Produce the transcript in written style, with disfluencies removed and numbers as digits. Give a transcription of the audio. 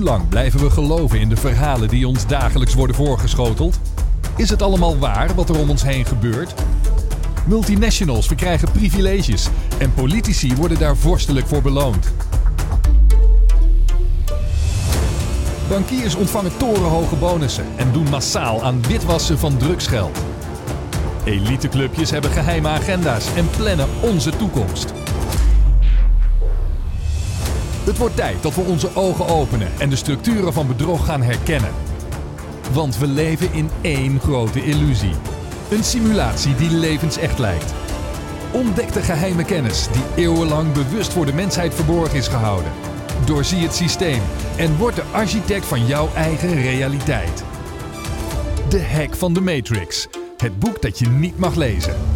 Hoe lang blijven we geloven in de verhalen die ons dagelijks worden voorgeschoteld? Is het allemaal waar wat er om ons heen gebeurt? Multinationals verkrijgen privileges en politici worden daar vorstelijk voor beloond. Bankiers ontvangen torenhoge bonussen en doen massaal aan witwassen van drugsgeld. Eliteclubjes hebben geheime agenda's en plannen onze toekomst. Het wordt tijd dat we onze ogen openen en de structuren van bedrog gaan herkennen. Want we leven in één grote illusie. Een simulatie die levensecht lijkt. Ontdek de geheime kennis die eeuwenlang bewust voor de mensheid verborgen is gehouden. Doorzie het systeem en word de architect van jouw eigen realiteit. De Hack van de Matrix. Het boek dat je niet mag lezen.